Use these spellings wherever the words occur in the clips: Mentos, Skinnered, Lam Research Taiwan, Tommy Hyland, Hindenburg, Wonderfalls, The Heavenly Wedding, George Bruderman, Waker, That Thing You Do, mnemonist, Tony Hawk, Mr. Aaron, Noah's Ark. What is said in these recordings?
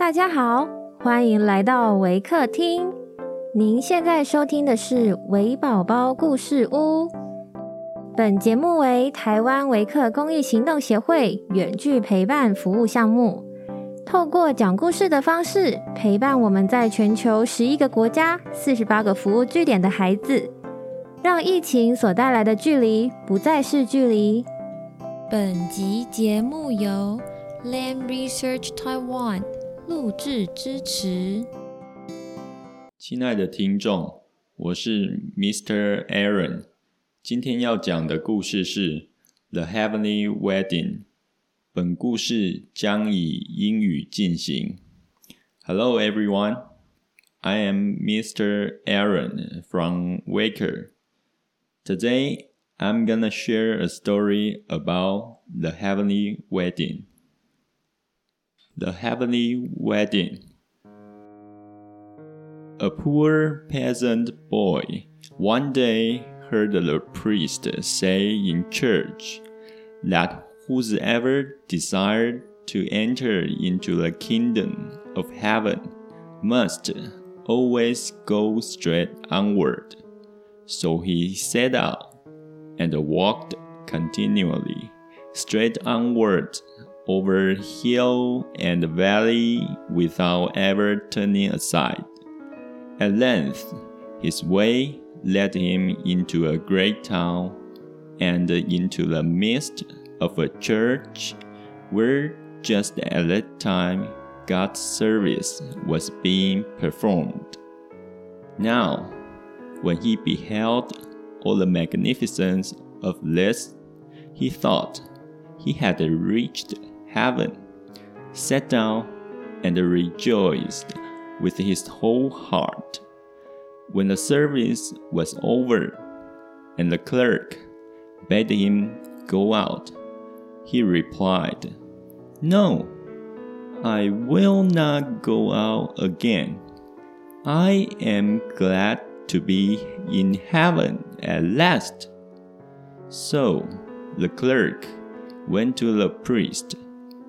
大家好，欢迎来到维客厅。您现在收听的是维宝宝故事屋。本节目为台湾维客公益行动协会远距陪伴服务项目，透过讲故事的方式，陪伴我们在全球11个国家、48个服务据点的孩子，让疫情所带来的距离不再是距离。本集节目由 Lam Research Taiwan 录制支持。亲爱的听众，我是 Mr. Aaron， 今天要讲的故事是 The Heavenly Wedding。 本故事将以英语进行。 Hello everyone, I am Mr. Aaron from Waker. Today I'm gonna share a story about the Heavenly Wedding. The Heavenly Wedding. A poor peasant boy one day heard the priest say in church that whosoever desired to enter into the kingdom of heaven must always go straight onward. So he set out and walked continually straight onward over hill and valley without ever turning aside. At length, his way led him into a great town and into the midst of a church where just at that time God's service was being performed. Now, when he beheld all the magnificence of this, he thought he had reached heaven, sat down, and rejoiced with his whole heart. When the service was over, and the clerk bade him go out, he replied, "No, I will not go out again. I am glad to be in heaven at last." So the clerk went to the priest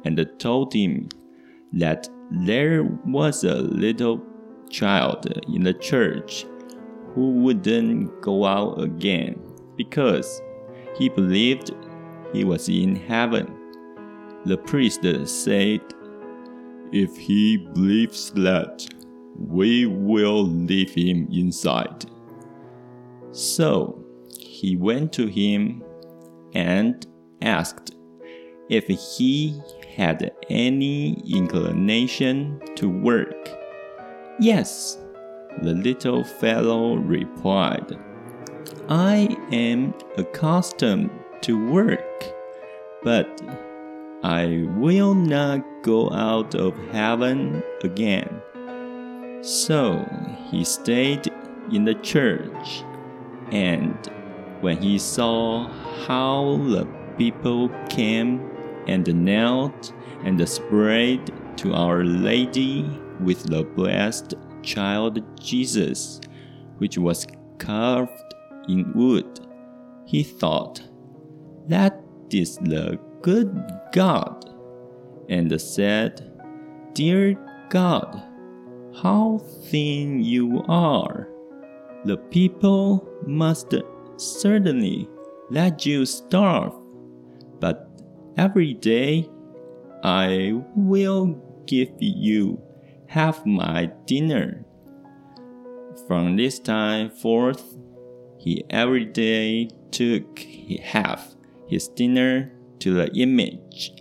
and told him that there was a little child in the church who wouldn't go out again because he believed he was in heaven. The priest said, "If he believes that, we will leave him inside." So he went to him and asked if he had any inclination to work. "Yes," the little fellow replied, "I am accustomed to work, but I will not go out of heaven again." So he stayed in the church, and when he saw how the people came and knelt and prayed to Our Lady with the blessed child Jesus, which was carved in wood, he thought, "That is the good God," and said, "Dear God, how thin you are! The people must certainly let you starve, but every day I will give you half my dinner." From this time forth, he every day took half his dinner to the image,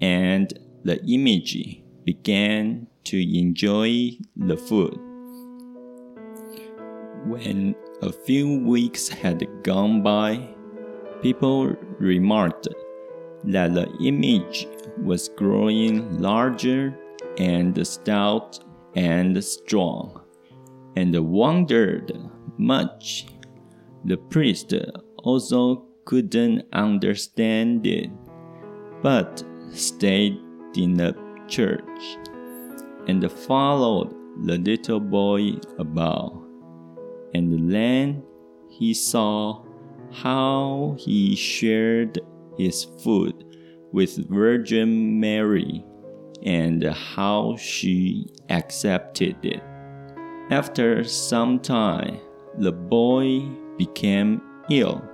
and the image began to enjoy the food. When a few weeks had gone by, people remarked that the image was growing larger and stout and strong, and wondered much. The priest also couldn't understand it, but stayed in the church and followed the little boy about. And then he saw how he shared his food with Virgin Mary and how she accepted it. After some time, the boy became ill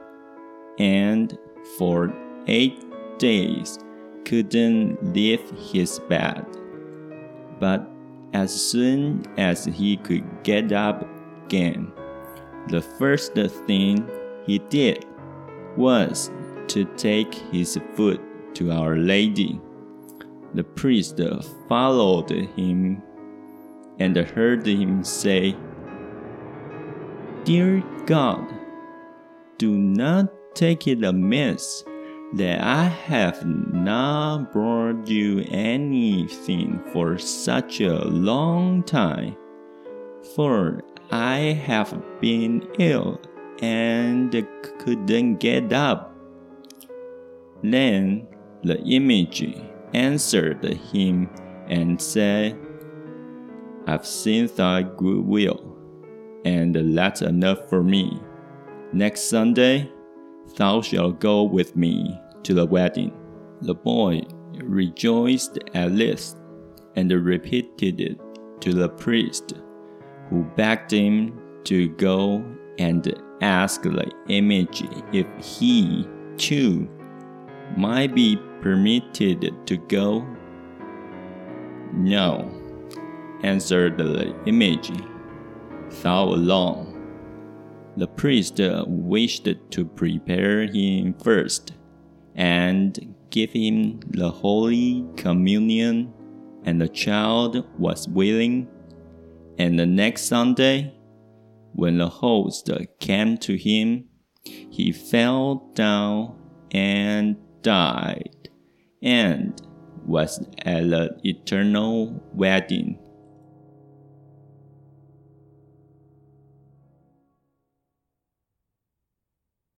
and for 8 days couldn't leave his bed. But as soon as he could get up again, the first thing he did was to take his food to Our Lady. The priest followed him and heard him say, "Dear God, do not take it amiss that I have not brought you anything for such a long time, for I have been ill and couldn't get up." Then the image answered him and said, "I've seen thy good will, and that's enough for me. Next Sunday, thou shalt go with me to the wedding." The boy rejoiced at this and repeated it to the priest, who begged him to go and ask the image if he, too, might be permitted to go. "No," answered the image, "thou alone." The priest wished to prepare him first and give him the Holy Communion, and the child was willing. And the next Sunday, when the host came to him, he fell down and died, and was at the eternal wedding.